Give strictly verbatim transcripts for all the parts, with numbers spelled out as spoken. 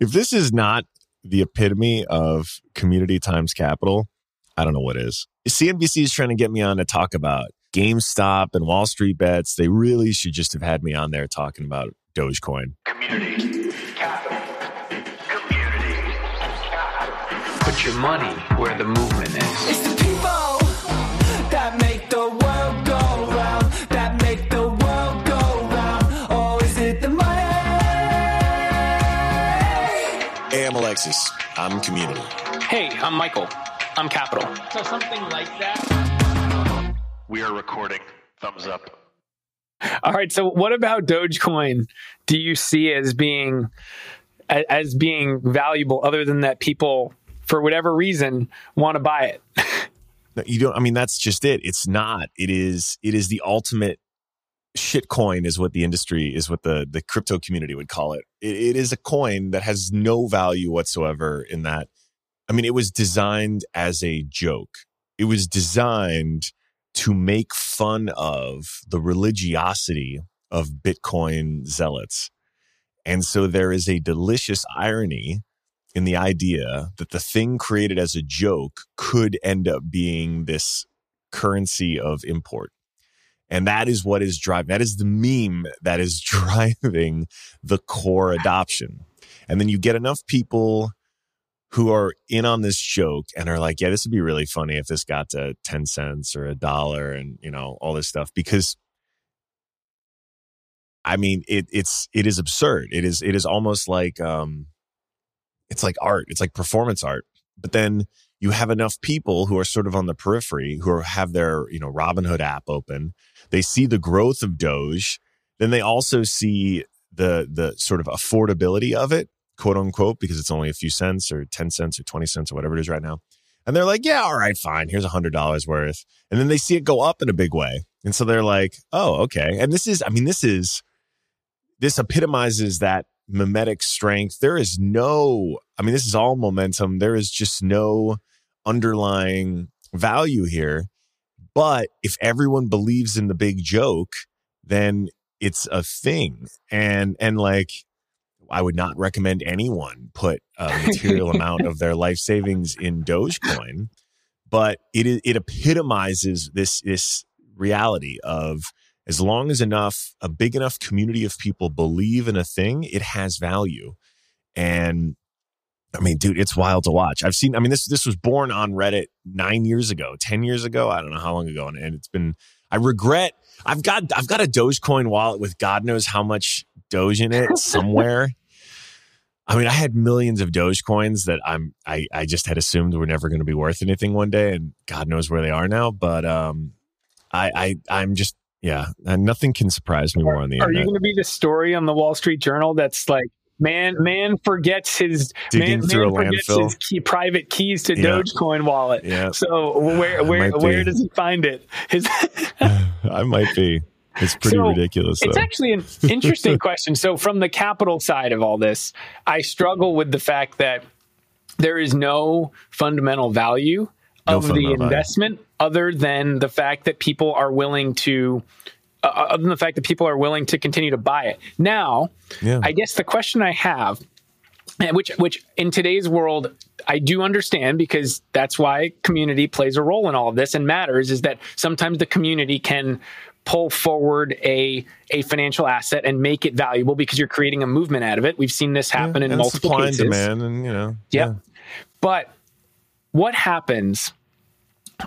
If this is not the epitome of community times capital, I don't know what is. C N B C is trying to get me on to talk about GameStop and Wall Street Bets. They really should just have had me on there talking about Dogecoin. Community capital. Community capital. Put your money where the movement is. It's the people that make the world go round, that make the world go round. Oh, is it the money? Hey, I'm Alexis. I'm Community. Hey, I'm Michael. I'm Capital. So something like that. We are recording. Thumbs up. All right. So what about Dogecoin? Do you see as being as being valuable other than that people, for whatever reason, want to buy it? No, you don't. I mean, that's just it. It's not. It is. It is the ultimate shitcoin is what the industry is what the, the crypto community would call it. it. It is a coin that has no value whatsoever in that. I mean, it was designed as a joke. It was designed to make fun of the religiosity of Bitcoin zealots. And so there is a delicious irony in the idea that the thing created as a joke could end up being this currency of import. And that is what is driving, that is the meme that is driving the core adoption. And then you get enough people who are in on this joke and are like, yeah, this would be really funny if this got to ten cents or a dollar and, you know, all this stuff. Because, I mean, it it's it is absurd. It is it is almost like, um, it's like art. It's like performance art. But then you have enough people who are sort of on the periphery, who are, have their, you know, Robinhood app open. They see the growth of Doge. Then they also see the the sort of affordability of it, quote unquote, because it's only a few cents or ten cents or twenty cents or whatever it is right now. And they're like, yeah, all right, fine. Here's one hundred dollars worth. And then they see it go up in a big way. And so they're like, oh, okay. And this is, I mean, this is, this epitomizes that mimetic strength. There is no, I mean, this is all momentum. There is just no underlying value here. But if everyone believes in the big joke, then it's a thing. And, and like, I would not recommend anyone put a material amount of their life savings in Dogecoin, but it it epitomizes this this reality of, as long as enough, a big enough community of people believe in a thing, it has value. And I mean, dude, it's wild to watch. I've seen, I mean, this this was born on Reddit nine years ago, ten years ago. I don't know how long ago. And, and it's been, I regret, I've got, I've got a Dogecoin wallet with God knows how much Doge in it somewhere. I mean, I had millions of Dogecoins that I'm I, I just had assumed were never going to be worth anything one day, and God knows where they are now. But um, I, I I'm just yeah, nothing can surprise me more on the internet. Are you going to be the story on the Wall Street Journal that's like, man, man forgets his digging man, through man a forgets landfill, his key, private keys to yeah. Dogecoin wallet. Yeah. So where where where does he find it? His I might be. It's pretty so, ridiculous. Though. It's actually an interesting question. So from the capital side of all this, I struggle with the fact that there is no fundamental value no of fundamental the investment value. other than the fact that people are willing to uh, other than the fact that people are willing to continue to buy it. Now, yeah. I guess the question I have, which which in today's world I do understand, because that's why community plays a role in all of this and matters, is that sometimes the community can pull forward a a financial asset and make it valuable because you're creating a movement out of it. We've seen this happen yeah, in multiple supply cases. And demand and, you know, yep. Yeah. But what happens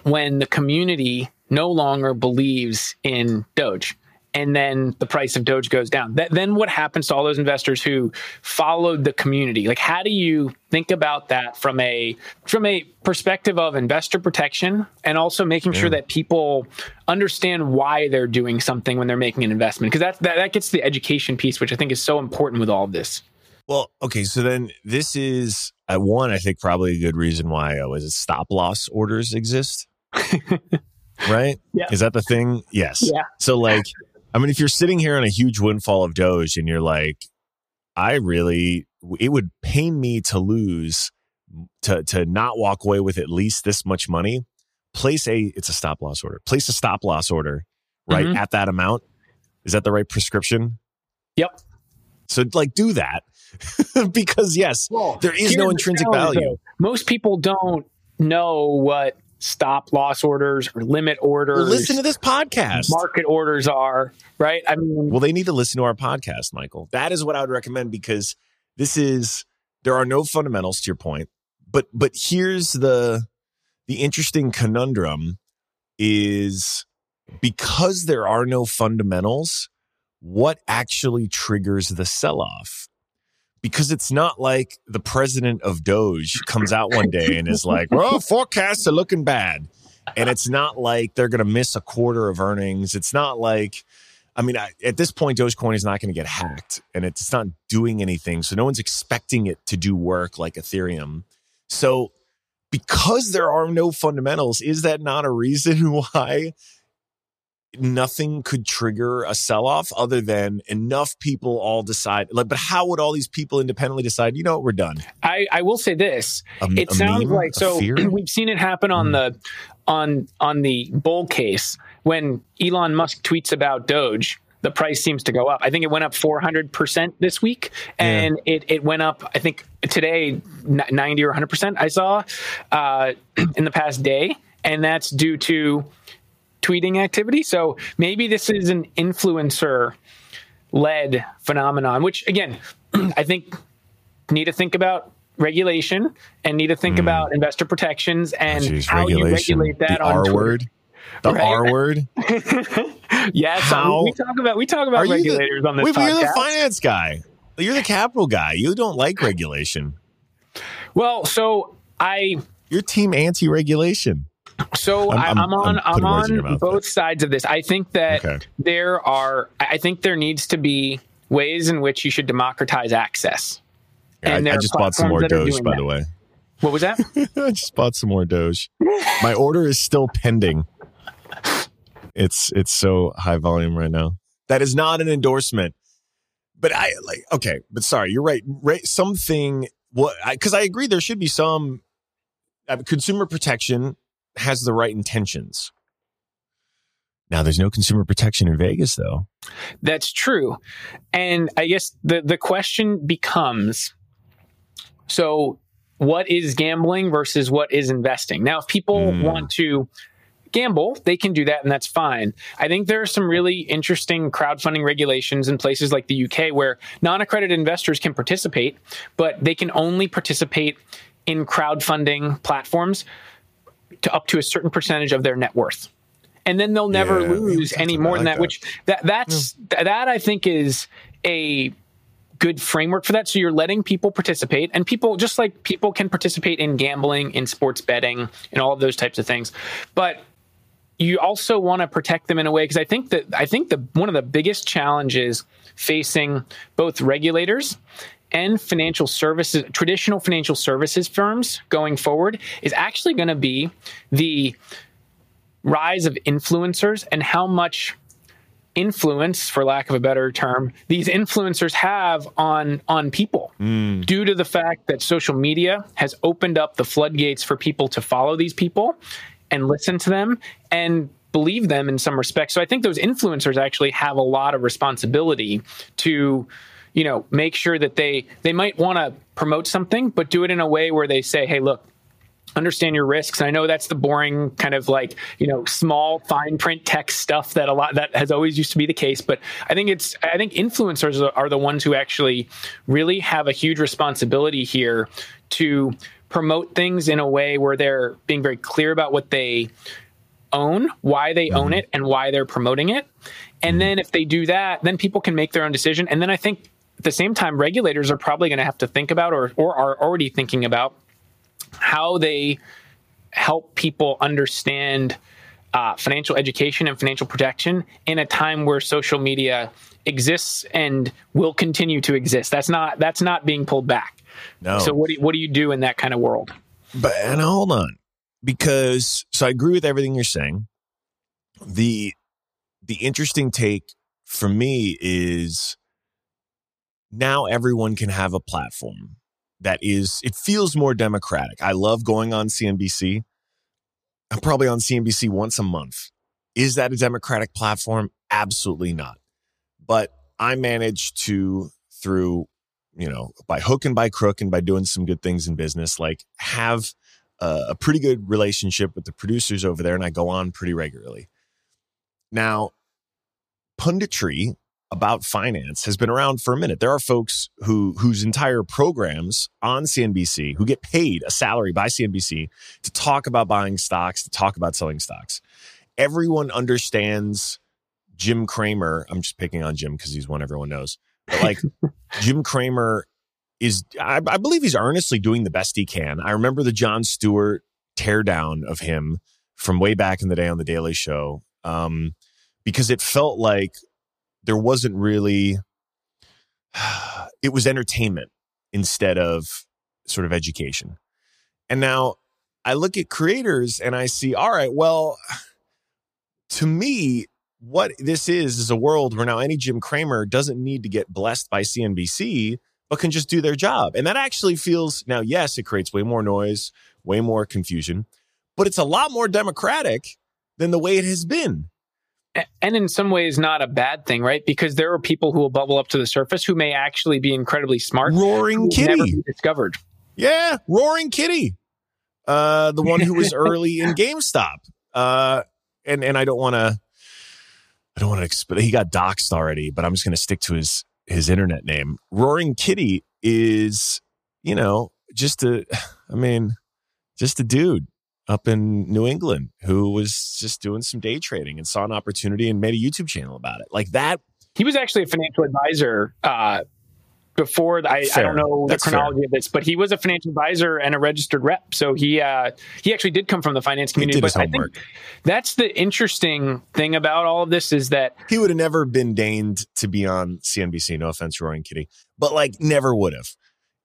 when the community no longer believes in Doge and then the price of Doge goes down? That, then what happens to all those investors who followed the community? Like, how do you think about that from a from a perspective of investor protection and also making yeah. sure that people understand why they're doing something when they're making an investment? Because that, that, that gets to the education piece, which I think is so important with all of this. Well, okay, so then this is, uh, one, I think probably a good reason why uh, was it stop loss orders exist, right? Yeah. Is that the thing? Yes. Yeah. So like... I mean, if you're sitting here on a huge windfall of Doge and you're like, I really, it would pain me to lose, to to not walk away with at least this much money, place a, it's a stop loss order. Place a stop loss order, right, mm-hmm. at that amount. Is that the right prescription? Yep. So like, do that. because yes, well, there is no intrinsic value. Though. Most people don't know what stop loss orders or limit orders. Well, listen to this podcast. Market orders are, right? I mean, well, they need to listen to our podcast, Michael. That is what I would recommend, because this is, there are no fundamentals to your point, but, but here's the, the interesting conundrum is because there are no fundamentals, what actually triggers the sell-off? Because it's not like the president of Doge comes out one day and is like, well, forecasts are looking bad. And it's not like they're going to miss a quarter of earnings. It's not like, I mean, I, at this point, Dogecoin is not going to get hacked and it's not doing anything. So no one's expecting it to do work like Ethereum. So because there are no fundamentals, is that not a reason why nothing could trigger a sell-off other than enough people all decide? Like, but how would all these people independently decide, you know what, we're done? I, I will say this. A, it a sounds meme? Like, so we've seen it happen on mm. the on on the bull case. When Elon Musk tweets about Doge, the price seems to go up. I think it went up four hundred percent this week. And yeah. it, it went up, I think today, ninety or one hundred percent I saw uh, in the past day. And that's due to tweeting activity. So maybe this is an influencer-led phenomenon, which, again, I think need to think about regulation and need to think mm. about investor protections and oh, geez, how you regulate that the on Twitter. Word. The right? R word. Yes. How? We talk about we talk about regulators the, on this wait, podcast. You're the finance guy. You're the capital guy. You don't like regulation. Well, so I. You're team anti-regulation. So I'm, I'm, I'm on I'm, I'm on both sides of this. I think that okay. there are. I think there needs to be ways in which you should democratize access. Yeah, and I, I just bought some more Doge, by that. the way. What was that? I just bought some more Doge. My order is still pending. It's it's so high volume right now. That is not an endorsement, but I like okay. But sorry, you're right. Right, something. What? Well, because I, I agree, there should be some uh, consumer protection has the right intentions. Now, there's no consumer protection in Vegas, though. That's true, and I guess the the question becomes: so, what is gambling versus what is investing? Now, if people mm. want to gamble, they can do that, and that's fine. I think there are some really interesting crowdfunding regulations in places like the U K where non-accredited investors can participate, but they can only participate in crowdfunding platforms to up to a certain percentage of their net worth. And then they'll never yeah, lose any more like than that, that, which that that's yeah. that I think is a good framework for that. So you're letting people participate, and people, just like people can participate in gambling, in sports betting, and all of those types of things. But you also want to protect them in a way, because I think that I think the one of the biggest challenges facing both regulators and financial services, traditional financial services firms going forward, is actually going to be the rise of influencers and how much influence, for lack of a better term, these influencers have on on people mm. due to the fact that social media has opened up the floodgates for people to follow these people and listen to them and believe them in some respects. So I think those influencers actually have a lot of responsibility to, you know, make sure that they, they might want to promote something, but do it in a way where they say, hey, look, understand your risks. And I know that's the boring kind of like, you know, small fine print text stuff that a lot that has always used to be the case. But I think it's I think influencers are, are the ones who actually really have a huge responsibility here to promote things in a way where they're being very clear about what they own, why they mm-hmm. own it, and why they're promoting it. And mm-hmm. then if they do that, then people can make their own decision. And then I think at the same time, regulators are probably going to have to think about or, or are already thinking about how they help people understand uh, financial education and financial protection in a time where social media exists and will continue to exist. That's not that's not being pulled back. No. So what do you, what do you do in that kind of world? But and hold on, because so I agree with everything you're saying. The the interesting take for me is now everyone can have a platform that is, it feels more democratic. I love going on C N B C. I'm probably on C N B C once a month. Is that a democratic platform? Absolutely not. But I managed to, through you know, by hook and by crook and by doing some good things in business, like have a, a pretty good relationship with the producers over there. And I go on pretty regularly. Now, punditry about finance has been around for a minute. There are folks who whose entire programs on C N B C, who get paid a salary by C N B C to talk about buying stocks, to talk about selling stocks. Everyone understands Jim Cramer. I'm just picking on Jim because he's one everyone knows. But like Jim Cramer is, I, I believe he's earnestly doing the best he can. I remember the Jon Stewart teardown of him from way back in the day on The Daily Show, um, because it felt like there wasn't really, it was entertainment instead of sort of education. And now I look at creators and I see, all right, well, to me, what this is, is a world where now any Jim Cramer doesn't need to get blessed by C N B C, but can just do their job. And that actually feels, now, yes, it creates way more noise, way more confusion, but it's a lot more democratic than the way it has been. And in some ways, not a bad thing, right? Because there are people who will bubble up to the surface who may actually be incredibly smart. Roaring Kitty. Never be discovered. Yeah, Roaring Kitty. Uh, the one who was early in GameStop. Uh, and, and I don't want to, I don't want to, exp- he got doxxed already, but I'm just going to stick to his, his internet name. Roaring Kitty is, you know, just a, I mean, just a dude up in New England who was just doing some day trading and saw an opportunity and made a YouTube channel about it. Like that. He was actually a financial advisor uh, before. The, I, I don't know That's the chronology fair. Of this, but he was a financial advisor and a registered rep. So he uh, he actually did come from the finance community. He did his but homework. I think that's the interesting thing about all of this is that he would have never been deigned to be on C N B C. No offense, Roaring Kitty, but like never would have.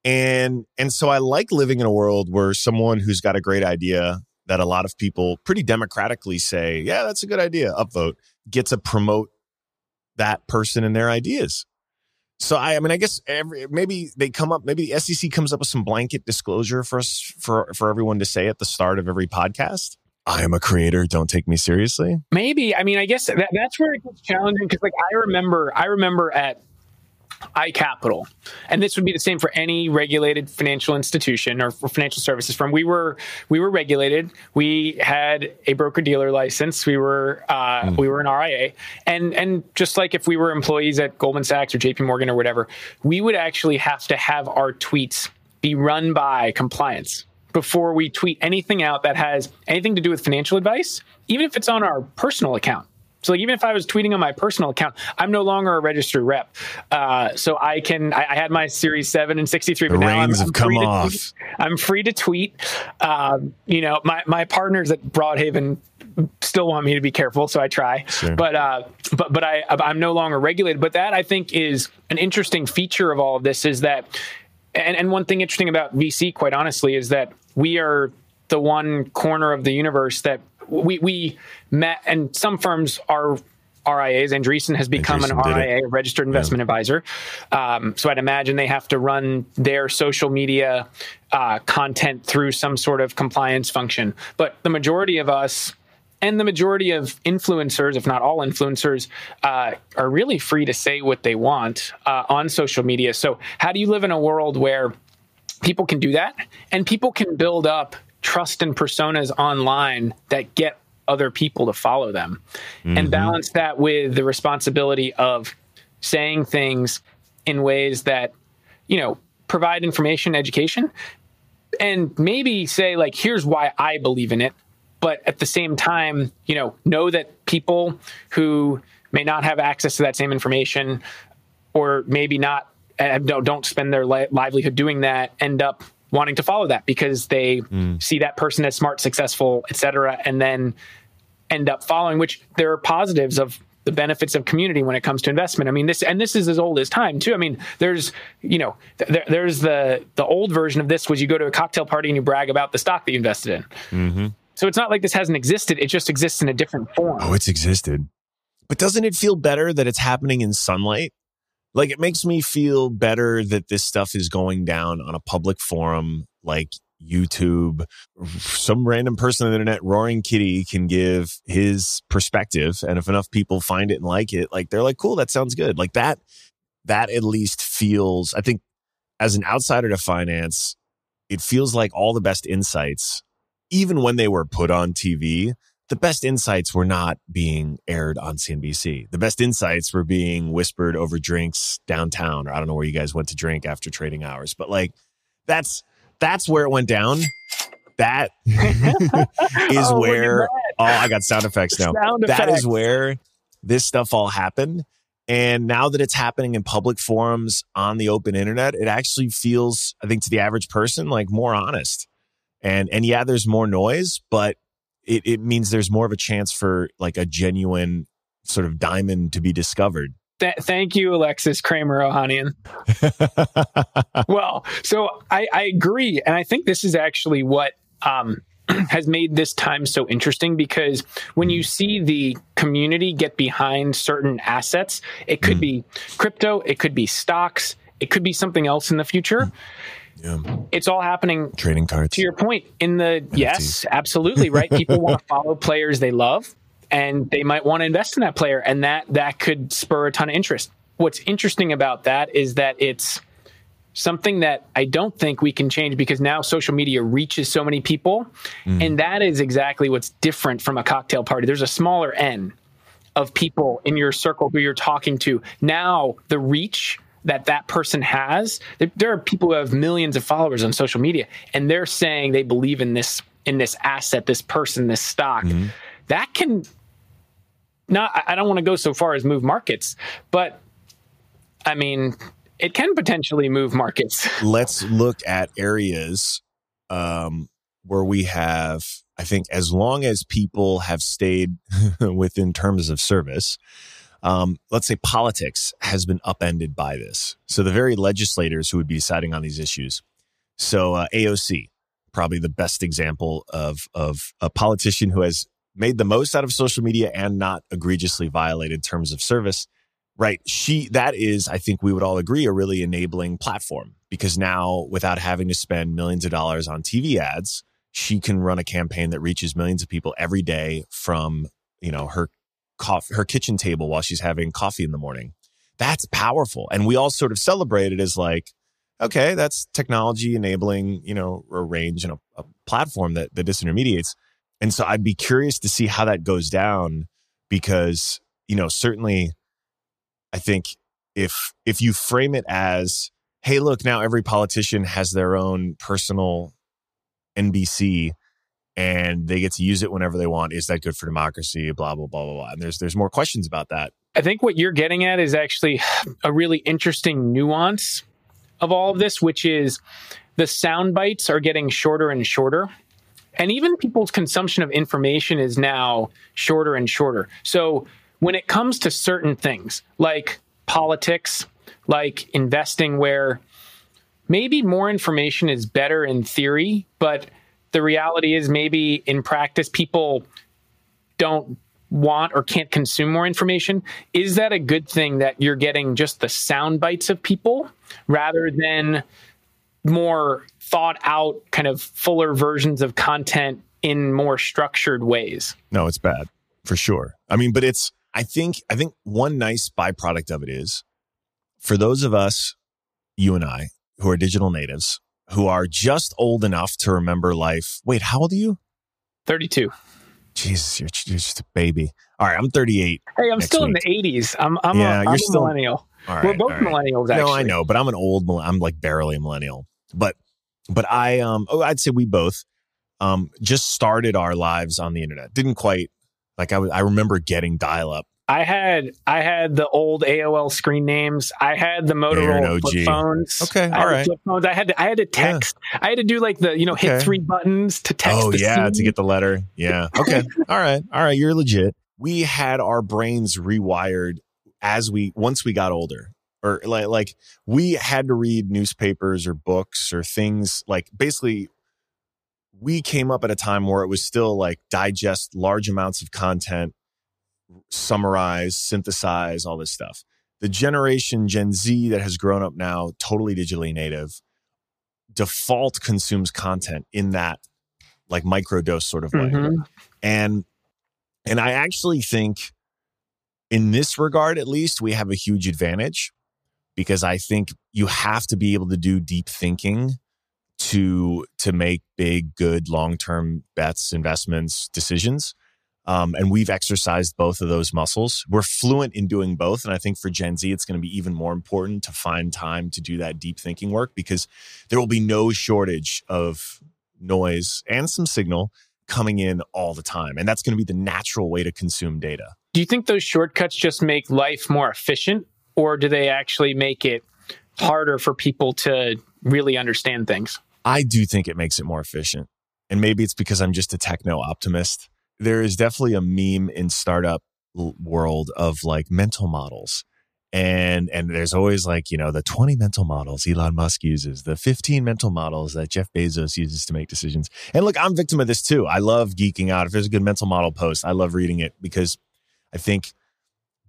And and so I like living in a world where someone who's got a great idea that a lot of people pretty democratically say, yeah, that's a good idea, upvote, get to promote that person and their ideas. So, I, I mean, I guess every, maybe they come up, maybe the S E C comes up with some blanket disclosure for us, for, for everyone to say at the start of every podcast. I am a creator. Don't take me seriously. Maybe. I mean, I guess that, that's where it gets challenging because like I remember, I remember at iCapital, and this would be the same for any regulated financial institution or for financial services firm. We were we were regulated. We had a broker dealer license. We were uh, mm. we were an R I A, and and just like if we were employees at Goldman Sachs or J P Morgan or whatever, we would actually have to have our tweets be run by compliance before we tweet anything out that has anything to do with financial advice, even if it's on our personal account. So like, even if I was tweeting on my personal account, I'm no longer a registered rep. Uh, so I can, I, I had my Series seven and sixty-three, but the now I'm, I'm, come free off. To tweet. I'm free to tweet. Um, you know, my, my partners at Broadhaven still want me to be careful. So I try, sure. but, uh, but, but I, I'm no longer regulated. But that I think is an interesting feature of all of this is that, and, and one thing interesting about V C, quite honestly, is that we are the one corner of the universe that We we met, and some firms are R I As. Andreessen has become Andreessen an R I A, a registered investment yeah. advisor. Um, so I'd imagine they have to run their social media uh, content through some sort of compliance function. But the majority of us and the majority of influencers, if not all influencers, uh, are really free to say what they want uh, on social media. So how do you live in a world where people can do that and people can build up trust and personas online that get other people to follow them mm-hmm. and balance that with the responsibility of saying things in ways that, you know, provide information, education, and maybe say like, here's why I believe in it. But at the same time, you know, know that people who may not have access to that same information or maybe not, uh, don't, don't spend their li- livelihood doing that, end up wanting to follow that because they mm. see that person as smart, successful, et cetera, and then end up following, which there are positives of the benefits of community when it comes to investment. I mean, this, and this is as old as time too. I mean, there's, you know, th- there's the, the old version of this was you go to a cocktail party and you brag about the stock that you invested in. Mm-hmm. So it's not like this hasn't existed. It just exists in a different form. Oh, it's existed. But doesn't it feel better that it's happening in sunlight? Like, it makes me feel better that this stuff is going down on a public forum like YouTube. Some random person on the internet, Roaring Kitty, can give his perspective. And if enough people find it and like it, like, they're like, cool, that sounds good. Like that, that at least feels, I think, as an outsider to finance, it feels like all the best insights, even when they were put on T V, the best insights were not being aired on C N B C. The best insights were being whispered over drinks downtown, or I don't know where you guys went to drink after trading hours. But like, that's that's where it went down. That is oh, where... Oh, I got sound effects now. Sound that effects. Is where this stuff all happened. And now that it's happening in public forums on the open internet, it actually feels, I think, to the average person, like more honest. And and yeah, there's more noise, but it, it means there's more of a chance for like a genuine sort of diamond to be discovered. Th- thank you, Alexis Kramer Ohanian. Well, so I, I agree. And I think this is actually what... Um, has made this time so interesting, because when you see the community get behind certain assets, it could mm. be crypto, it could be stocks, it could be something else in the future. Yeah. It's all happening. Trading cards. To your point, in the N F Ts. Yes, absolutely, right? People want to follow players they love, and they might want to invest in that player, and that that could spur a ton of interest. What's interesting about that is that it's something that I don't think we can change, because now social media reaches so many people. Mm. And that is exactly what's different from a cocktail party. There's a smaller N of people in your circle who you're talking to. Now the reach that that person has, there are people who have millions of followers on social media, and they're saying they believe in this, in this asset, this person, this stock. Mm. That can not, I don't want to go so far as move markets, but I mean... it can potentially move markets. Let's look at areas um, where we have, I think, as long as people have stayed within terms of service, um, let's say politics has been upended by this. So the very legislators who would be deciding on these issues. So uh, A O C, probably the best example of of a politician who has made the most out of social media and not egregiously violated terms of service. Right. She, that is, I think we would all agree, a really enabling platform, because now without having to spend millions of dollars on T V ads, she can run a campaign that reaches millions of people every day from, you know, her coffee, her kitchen table while she's having coffee in the morning. That's powerful. And we all sort of celebrate it as like, okay, that's technology enabling, you know, a range and a, a platform that, that disintermediates. And so I'd be curious to see how that goes down, because, you know, certainly... I think if if you frame it as, hey, look, now every politician has their own personal N B C and they get to use it whenever they want. Is that good for democracy? Blah, blah, blah, blah, blah. And there's there's more questions about that. I think what you're getting at is actually a really interesting nuance of all of this, which is the sound bites are getting shorter and shorter. And even people's consumption of information is now shorter and shorter. So when it comes to certain things like politics, like investing, where maybe more information is better in theory, but the reality is maybe in practice, people don't want or can't consume more information. Is that a good thing that you're getting just the sound bites of people rather than more thought out, kind of fuller versions of content in more structured ways? No, it's bad for sure. I mean, but it's, I think I think one nice byproduct of it is, for those of us, you and I, who are digital natives, who are just old enough to remember life. Wait, how old are you? thirty-two. Jesus, you're, you're just a baby. All right, I'm thirty-eight. Hey, I'm still week. in the eighties. I'm I'm yeah, a, I'm you're a still, millennial. Right, We're both right. millennials, actually. No, I know, but I'm an old, I'm like barely a millennial. But but I um oh, I'd say we both um just started our lives on the internet. Didn't quite. Like I, w- I remember getting dial-up. I had I had the old A O L screen names. I had the Motorola flip phones. Okay, all I right. Flip phones. I had to, I had to text. Yeah. I had to do like the you know okay. hit three buttons to text. Oh the yeah, scene. to get the letter. Yeah. Okay. all right. All right. You're legit. We had our brains rewired as we once we got older, or like like we had to read newspapers or books or things like basically. We came up at a time where it was still like digest large amounts of content, summarize, synthesize, all this stuff. The generation Gen Z that has grown up now, totally digitally native, default consumes content in that like microdose sort of way. Mm-hmm. And, and I actually think in this regard, at least, we have a huge advantage, because I think you have to be able to do deep thinking to to make big, good, long-term bets, investments, decisions. Um, and we've exercised both of those muscles. We're fluent in doing both. And I think for Gen Z, it's going to be even more important to find time to do that deep thinking work, because there will be no shortage of noise and some signal coming in all the time. And that's going to be the natural way to consume data. Do you think those shortcuts just make life more efficient, or do they actually make it harder for people to really understand things? I do think it makes it more efficient. And maybe it's because I'm just a techno optimist. There is definitely a meme in startup world of like mental models. And and there's always like, you know, the twenty mental models Elon Musk uses, the fifteen mental models that Jeff Bezos uses to make decisions. And look, I'm a victim of this too. I love geeking out. If there's a good mental model post, I love reading it, because I think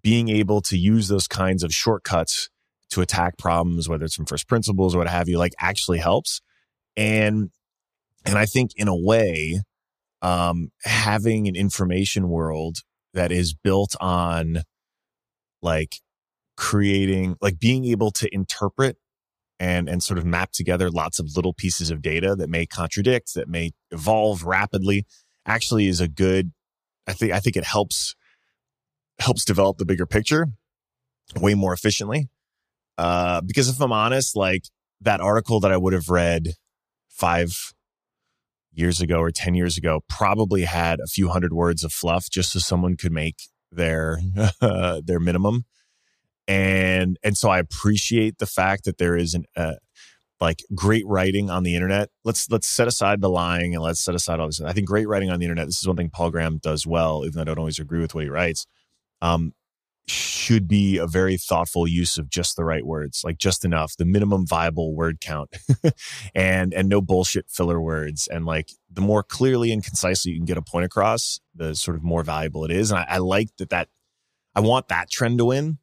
being able to use those kinds of shortcuts to attack problems, whether it's from first principles or what have you, like actually helps. And and I think in a way, um, having an information world that is built on like creating, like being able to interpret and and sort of map together lots of little pieces of data that may contradict, that may evolve rapidly, actually is a good, I think I think it helps helps develop the bigger picture way more efficiently. Uh, because if I'm honest, like that article that I would have read five years ago or ten years ago probably had a few hundred words of fluff just so someone could make their uh, their minimum. And and so I appreciate the fact that there is an uh, like great writing on the internet. Let's let's set aside the lying and let's set aside all this. I think great writing on the internet, this is one thing Paul Graham does well, even though I don't always agree with what he writes, um, should be a very thoughtful use of just the right words, like just enough, the minimum viable word count, and and no bullshit filler words. And like the more clearly and concisely you can get a point across, the sort of more valuable it is. And I, I like that, that I want that trend to win.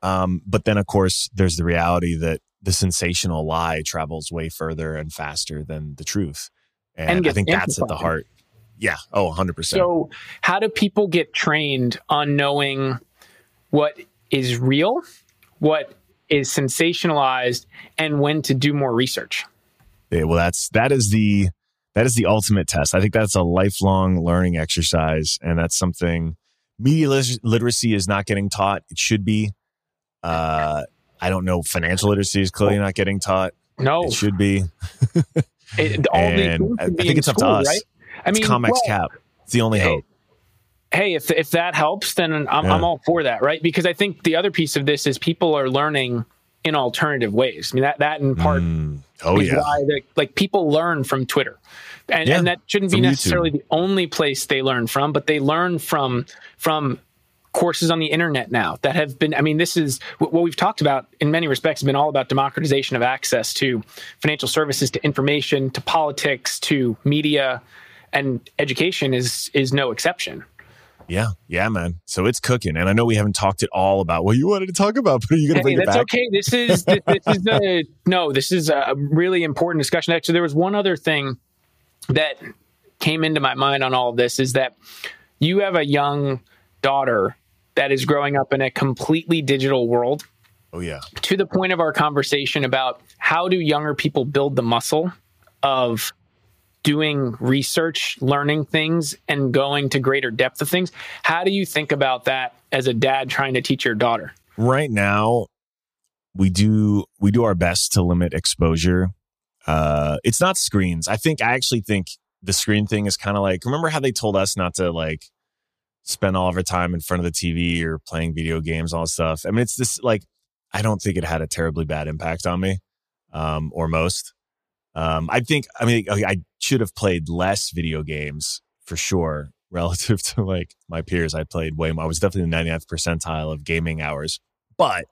Um, but then, of course, there's the reality that the sensational lie travels way further and faster than the truth. And, and I think that's at the heart. Yeah. Oh, one hundred percent. So how do people get trained on knowing what is real, what is sensationalized, and when to do more research? Yeah, well, that's that is the that is the ultimate test. I think that's a lifelong learning exercise. And that's something media literacy is not getting taught. It should be. Uh, I don't know. Financial literacy is clearly not getting taught. No, it should be. it, all and I, be I think it's school, up to us. Right? I it's mean, Comex well, Cap. It's the only hey, hope. Hey, if if that helps, then I'm yeah. I'm all for that, right? Because I think the other piece of this is people are learning in alternative ways. I mean, that that in part mm. oh, is yeah. why like people learn from Twitter, and yeah. and that shouldn't from be necessarily YouTube. The only place they learn from, but they learn from from. courses on the internet now that have been, I mean, this is what we've talked about in many respects, has been all about democratization of access to financial services, to information, to politics, to media, and education is is no exception. Yeah. Yeah, man. So it's cooking. And I know we haven't talked at all about what you wanted to talk about, but are you going to bring hey, it back? That's okay. This is, this, this is a, no, this is a really important discussion. Actually, there was one other thing that came into my mind on all of this, is that you have a young daughter that is growing up in a completely digital world. Oh, yeah. To the point of our conversation about how do younger people build the muscle of doing research, learning things, and going to greater depth of things. How do you think about that as a dad trying to teach your daughter? Right now, we do we do our best to limit exposure. Uh, it's not screens. I think I actually think the screen thing is kind of like, remember how they told us not to like spend all of our time in front of the T V or playing video games, all stuff. I mean, it's this like, I don't think it had a terribly bad impact on me um, or most. Um, I think, I mean, okay, I should have played less video games for sure relative to like my peers. I played way more. I was definitely the ninety-ninth percentile of gaming hours, but,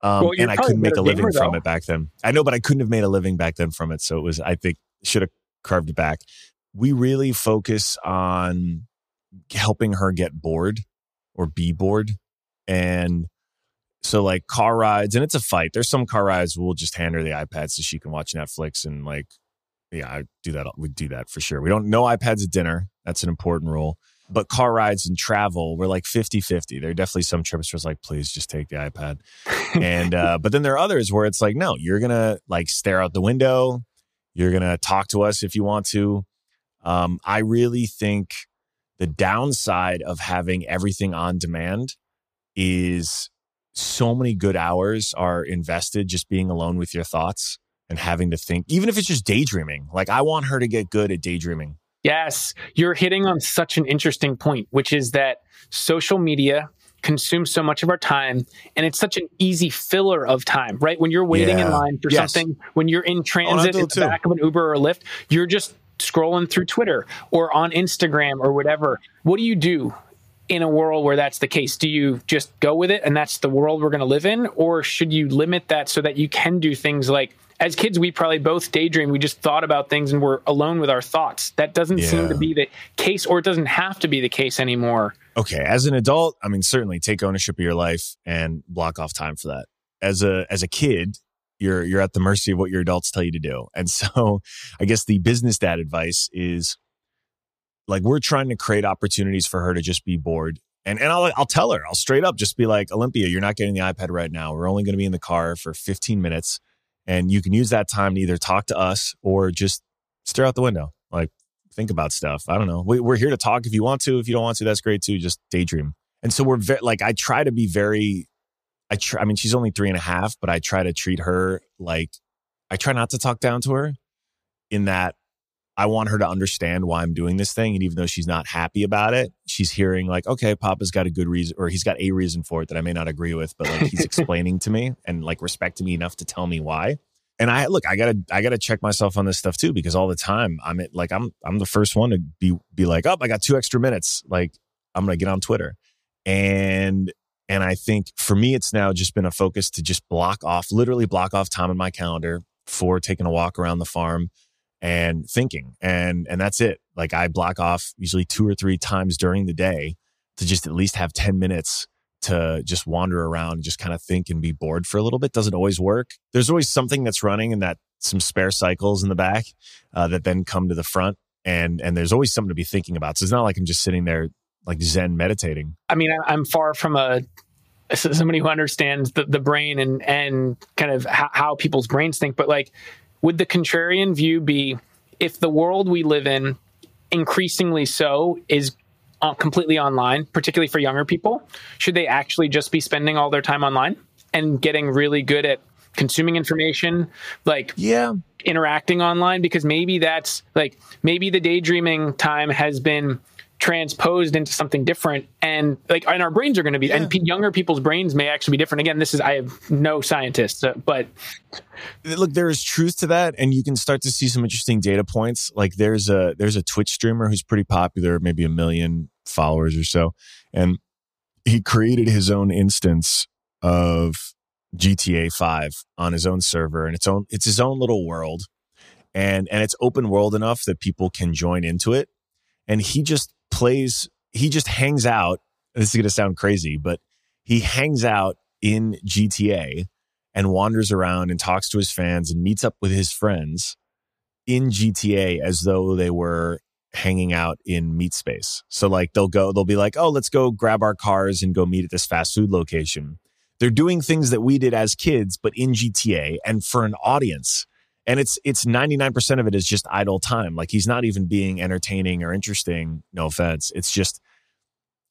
um, well, and I couldn't make a living gamer, from it back then. I know, but I couldn't have made a living back then from it. So it was, I think, should have carved it back. We really focus on helping her get bored or be bored. And so like car rides, and it's a fight. There's some car rides we'll just hand her the iPad so she can watch Netflix and like, yeah, I do that. We do that for sure. We don't no iPads at dinner. That's an important rule. But car rides and travel were like fifty-fifty. There are definitely some trips where it's like, please just take the iPad. And, uh, but then there are others where it's like, no, you're going to like stare out the window. You're going to talk to us if you want to. Um, I really think the downside of having everything on demand is so many good hours are invested just being alone with your thoughts and having to think, even if it's just daydreaming. Like, I want her to get good at daydreaming. Yes, you're hitting on such an interesting point, which is that social media consumes so much of our time, and it's such an easy filler of time, right? When you're waiting yeah. in line for yes. something, when you're in transit in the too. back of an Uber or Lyft, you're just scrolling through Twitter or on Instagram or whatever. What do you do in a world where that's the case? Do you just go with it and that's the world we're going to live in? Or should you limit that so that you can do things like, as kids, we probably both daydream. We just thought about things and we're alone with our thoughts. That doesn't yeah. seem to be the case, or it doesn't have to be the case anymore. Okay. As an adult, I mean, certainly take ownership of your life and block off time for that. As a, as a kid, you're, you're at the mercy of what your adults tell you to do. And so I guess the business dad advice is like, we're trying to create opportunities for her to just be bored. And and I'll I'll tell her, I'll straight up just be like, Olympia, you're not getting the iPad right now. We're only going to be in the car for fifteen minutes. And you can use that time to either talk to us or just stare out the window. Like, think about stuff. I don't know. We, we're here to talk if you want to. If you don't want to, that's great too. Just daydream. And so we're ve- like, I try to be very, I try, I mean, she's only three and a half, but I try to treat her like, I try not to talk down to her, in that I want her to understand why I'm doing this thing. And even though she's not happy about it, she's hearing like, okay, Papa's got a good reason, or he's got a reason for it that I may not agree with, but like he's explaining to me and like respecting me enough to tell me why. And I look, I gotta, I gotta check myself on this stuff too, because all the time I'm at, like, I'm, I'm the first one to be, be like, oh, I got two extra minutes. Like, I'm going to get on Twitter. And, and I think for me, it's now just been a focus to just block off, literally block off time in my calendar for taking a walk around the farm and thinking. And and that's it. Like, I block off usually two or three times during the day to just at least have ten minutes to just wander around and just kind of think and be bored for a little bit. Doesn't always work. There's always something that's running, and that some spare cycles in the back uh, that then come to the front. And and there's always something to be thinking about. So it's not like I'm just sitting there like Zen meditating. I mean, I'm far from a somebody who understands the, the brain and, and kind of how, how people's brains think, but like, would the contrarian view be, if the world we live in, increasingly so, is completely online, particularly for younger people, should they actually just be spending all their time online and getting really good at consuming information, like yeah. interacting online? Because maybe that's like, maybe the daydreaming time has been transposed into something different, and like, and our brains are going to be, yeah. and p- younger people's brains may actually be different. Again, this is, I have no scientist, so, but look, there is truth to that, and you can start to see some interesting data points. Like, there's a there's a Twitch streamer who's pretty popular, maybe a million followers or so, and he created his own instance of G T A five on his own server, and it's own it's his own little world, and and it's open world enough that people can join into it, and he just plays, he just hangs out. This is going to sound crazy, but he hangs out in G T A and wanders around and talks to his fans and meets up with his friends in G T A as though they were hanging out in meat space. So like, they'll go, they'll be like, oh, let's go grab our cars and go meet at this fast food location. They're doing things that we did as kids, but in G T A and for an audience. And it's it's ninety-nine percent of it is just idle time. Like, he's not even being entertaining or interesting. No offense. It's just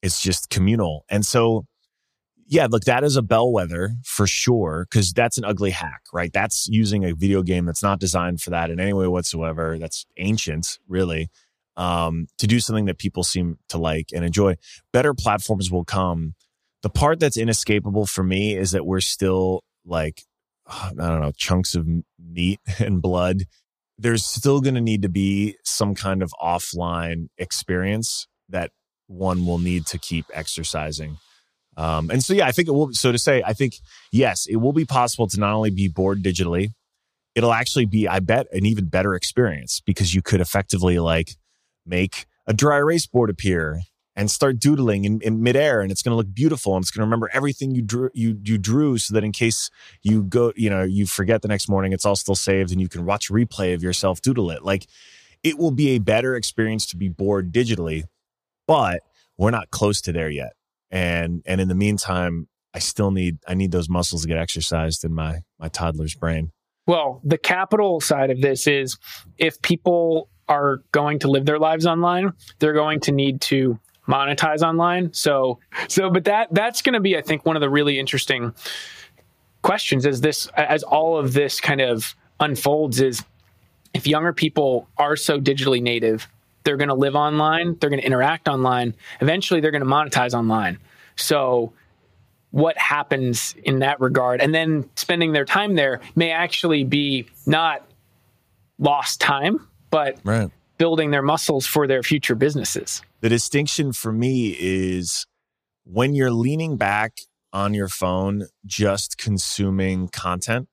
it's just communal. And so, yeah, look, that is a bellwether for sure, because that's an ugly hack, right? That's using a video game that's not designed for that in any way whatsoever. That's ancient, really, um, to do something that people seem to like and enjoy. Better platforms will come. The part that's inescapable for me is that we're still like, I don't know, chunks of meat and blood. There's still going to need to be some kind of offline experience that one will need to keep exercising. Um, and so, yeah, I think it will. So to say, I think, yes, it will be possible to not only be bored digitally, it'll actually be, I bet, an even better experience, because you could effectively like make a dry erase board appear and start doodling in, in midair, and it's going to look beautiful, and it's going to remember everything you drew, you, you drew, so that in case you go, you know, you forget the next morning, it's all still saved, and you can watch a replay of yourself doodle it. Like, it will be a better experience to be bored digitally, but we're not close to there yet. And and in the meantime, I still need I need those muscles to get exercised in my my toddler's brain. Well, the capital side of this is if people are going to live their lives online, they're going to need to monetize online. So so but that that's going to be, I think, one of the really interesting questions as this as all of this kind of unfolds is if younger people are so digitally native, they're going to live online, they're going to interact online, eventually they're going to monetize online. So what happens in that regard? And then spending their time there may actually be not lost time, but right. building their muscles for their future businesses. The distinction for me is when you're leaning back on your phone, just consuming content,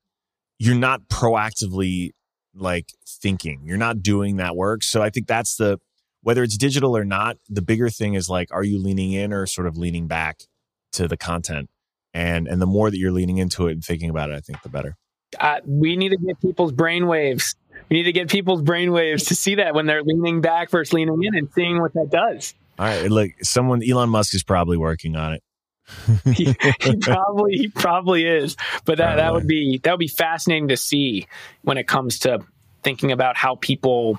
you're not proactively like thinking, you're not doing that work. So I think that's the, whether it's digital or not, the bigger thing is like, are you leaning in or sort of leaning back to the content? And and the more that you're leaning into it and thinking about it, I think the better. Uh, we need to get people's brainwaves. We need to get people's brainwaves to see that when they're leaning back versus leaning in and seeing what that does. All right. Look, someone, Elon Musk is probably working on it. he, he probably he probably is. But that, that would be that would be fascinating to see when it comes to thinking about how people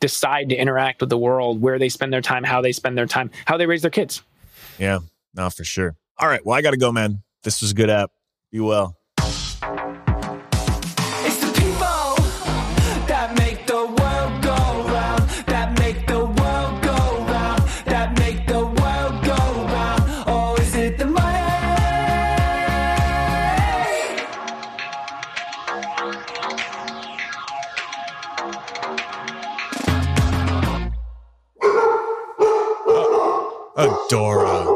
decide to interact with the world, where they spend their time, how they spend their time, how they raise their kids. Yeah, no, for sure. All right. Well, I got to go, man. This was a good app. Be well. Adora.